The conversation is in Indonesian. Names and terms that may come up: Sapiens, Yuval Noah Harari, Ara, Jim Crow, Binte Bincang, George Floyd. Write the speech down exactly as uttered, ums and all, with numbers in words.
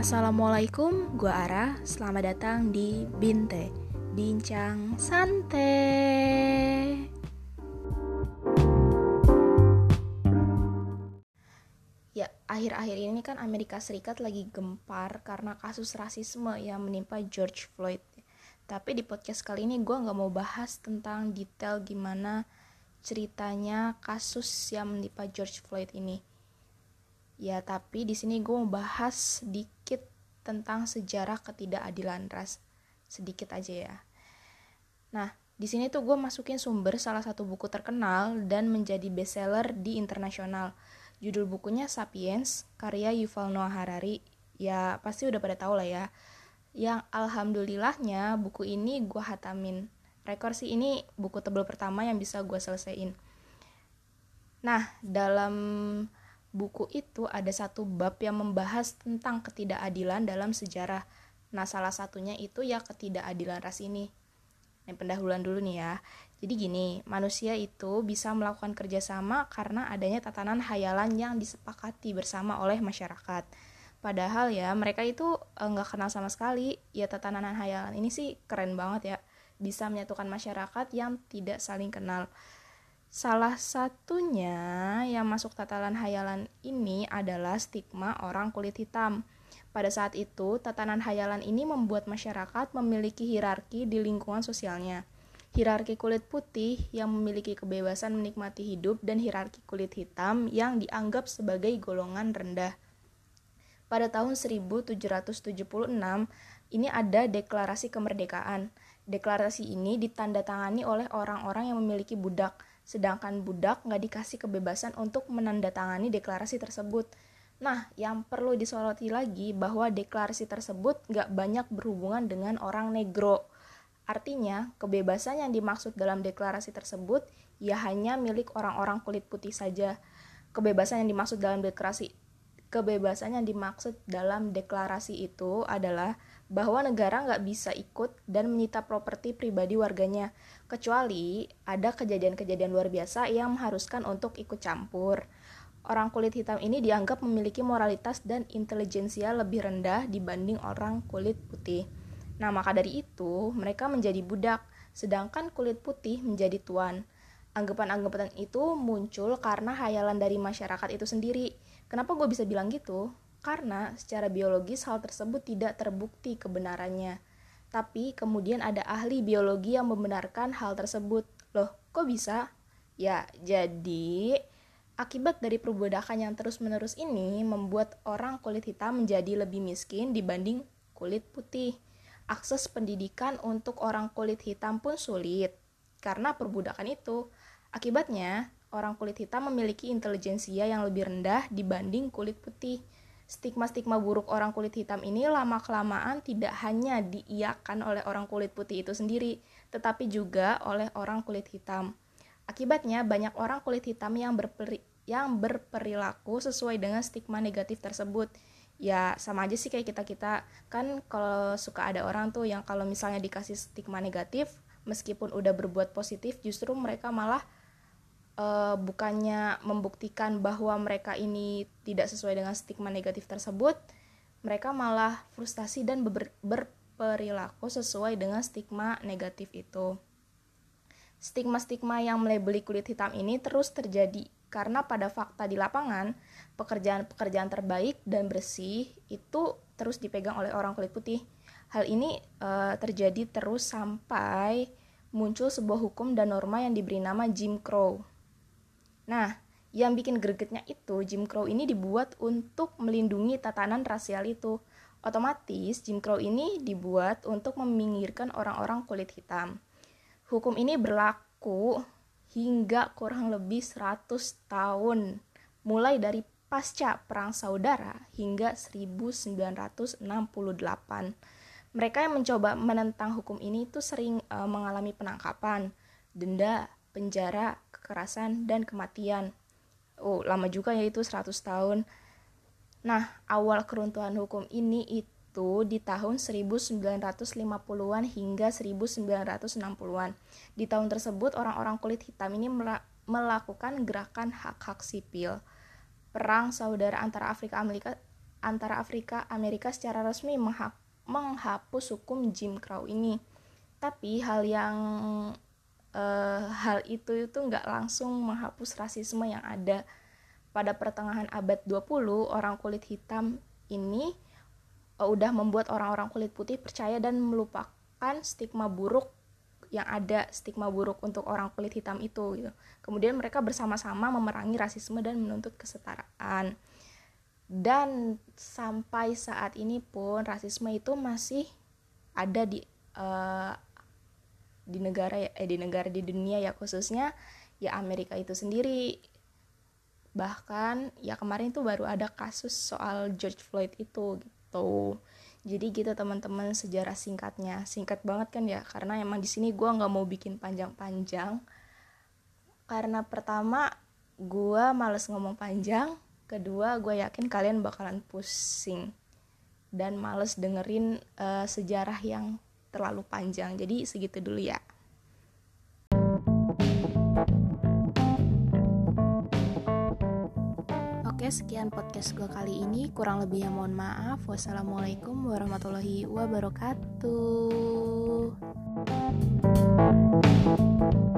Assalamualaikum, gua Ara. Selamat datang di Binte Bincang Santai. Ya, akhir-akhir ini kan Amerika Serikat lagi gempar karena kasus rasisme yang menimpa George Floyd. Tapi di podcast kali ini gua nggak mau bahas tentang detail gimana ceritanya kasus yang menimpa George Floyd ini. Ya, tapi di sini gue mau bahas sedikit tentang sejarah ketidakadilan ras. Sedikit aja ya. Nah, di sini tuh gue masukin sumber salah satu buku terkenal dan menjadi bestseller di internasional. Judul bukunya Sapiens, karya Yuval Noah Harari. Ya, pasti udah pada tahu lah ya. Yang alhamdulillahnya buku ini gue hatamin. Rekor sih ini buku tebel pertama yang bisa gue selesaiin. Nah, dalam buku itu ada satu bab yang membahas tentang ketidakadilan dalam sejarah. Nah, salah satunya itu ya ketidakadilan ras ini. Nah, pendahuluan dulu nih ya. Jadi gini, manusia itu bisa melakukan kerjasama karena adanya tatanan khayalan yang disepakati bersama oleh masyarakat. Padahal ya, mereka itu nggak eh, kenal sama sekali. Ya, tatanan khayalan ini sih keren banget ya. Bisa menyatukan masyarakat yang tidak saling kenal. Salah satunya yang masuk tatanan khayalan ini adalah stigma orang kulit hitam. Pada saat itu, tatanan khayalan ini membuat masyarakat memiliki hierarki di lingkungan sosialnya. Hierarki kulit putih yang memiliki kebebasan menikmati hidup dan hierarki kulit hitam yang dianggap sebagai golongan rendah. Pada tahun seribu tujuh ratus tujuh puluh enam, ini ada deklarasi kemerdekaan. Deklarasi ini ditandatangani oleh orang-orang yang memiliki budak. Sedangkan budak nggak dikasih kebebasan untuk menandatangani deklarasi tersebut. Nah, yang perlu disoroti lagi bahwa deklarasi tersebut nggak banyak berhubungan dengan orang negro. Artinya, kebebasan yang dimaksud dalam deklarasi tersebut ya hanya milik orang-orang kulit putih saja. Kebebasan yang dimaksud dalam deklarasi kebebasan yang dimaksud dalam deklarasi itu adalah bahwa negara nggak bisa ikut dan menyita properti pribadi warganya, kecuali ada kejadian-kejadian luar biasa yang mengharuskan untuk ikut campur. Orang kulit hitam ini dianggap memiliki moralitas dan intelijensia lebih rendah dibanding orang kulit putih. Nah, maka dari itu, mereka menjadi budak, sedangkan kulit putih menjadi tuan. Anggapan-anggapan itu muncul karena khayalan dari masyarakat itu sendiri. Kenapa gue bisa bilang gitu? Karena secara biologis hal tersebut tidak terbukti kebenarannya. Tapi kemudian ada ahli biologi yang membenarkan hal tersebut. Loh, kok bisa? Ya, jadi akibat dari perbudakan yang terus-menerus ini membuat orang kulit hitam menjadi lebih miskin dibanding kulit putih. Akses pendidikan untuk orang kulit hitam pun sulit karena perbudakan itu. Akibatnya, orang kulit hitam memiliki intelijensia yang lebih rendah dibanding kulit putih. Stigma-stigma buruk orang kulit hitam ini lama-kelamaan tidak hanya diiakan oleh orang kulit putih itu sendiri, tetapi juga oleh orang kulit hitam. Akibatnya, banyak orang kulit hitam yang, berperi- yang berperilaku sesuai dengan stigma negatif tersebut. Ya, sama aja sih kayak kita-kita. Kan kalau suka ada orang tuh yang kalau misalnya dikasih stigma negatif, meskipun udah berbuat positif, justru mereka malah Uh, bukannya membuktikan bahwa mereka ini tidak sesuai dengan stigma negatif tersebut, mereka malah frustasi dan ber- berperilaku sesuai dengan stigma negatif itu. Stigma-stigma yang melebeli kulit hitam ini terus terjadi karena pada fakta di lapangan, pekerjaan-pekerjaan terbaik dan bersih itu terus dipegang oleh orang kulit putih. Hal ini uh, terjadi terus sampai muncul sebuah hukum dan norma yang diberi nama Jim Crow. Nah, yang bikin gregetnya itu, Jim Crow ini dibuat untuk melindungi tatanan rasial itu. Otomatis, Jim Crow ini dibuat untuk meminggirkan orang-orang kulit hitam. Hukum ini berlaku hingga kurang lebih seratus tahun, mulai dari pasca Perang Saudara hingga seribu sembilan ratus enam puluh delapan. Mereka yang mencoba menentang hukum ini itu sering e, mengalami penangkapan, denda, penjara, kekerasan, dan kematian. Oh, lama juga ya itu seratus tahun. Nah, awal keruntuhan hukum ini itu di tahun seribu sembilan ratus lima puluhan hingga seribu sembilan ratus enam puluhan. Di tahun tersebut, orang-orang kulit hitam ini melakukan gerakan hak-hak sipil. Perang Saudara antara Afrika Amerika, antara Afrika Amerika secara resmi menghap- menghapus hukum Jim Crow ini. Tapi hal yang eh, hal itu itu nggak langsung menghapus rasisme yang ada. Pada pertengahan abad dua puluh, orang kulit hitam ini uh, udah membuat orang-orang kulit putih percaya dan melupakan stigma buruk yang ada, stigma buruk untuk orang kulit hitam itu gitu. Kemudian mereka bersama-sama memerangi rasisme dan menuntut kesetaraan. Dan sampai saat ini pun rasisme itu masih ada di uh, di negara eh di negara di dunia ya, khususnya ya Amerika itu sendiri. Bahkan ya kemarin tuh baru ada kasus soal George Floyd itu gitu. Jadi gitu teman-teman sejarah singkatnya. Singkat banget kan ya, karena emang di sini gue nggak mau bikin panjang-panjang. Karena pertama gue males ngomong panjang, kedua gue yakin kalian bakalan pusing dan males dengerin uh, sejarah yang terlalu panjang. Jadi segitu dulu ya. Oke, sekian podcast gue kali ini. Kurang lebihnya mohon maaf. Wassalamualaikum warahmatullahi wabarakatuh.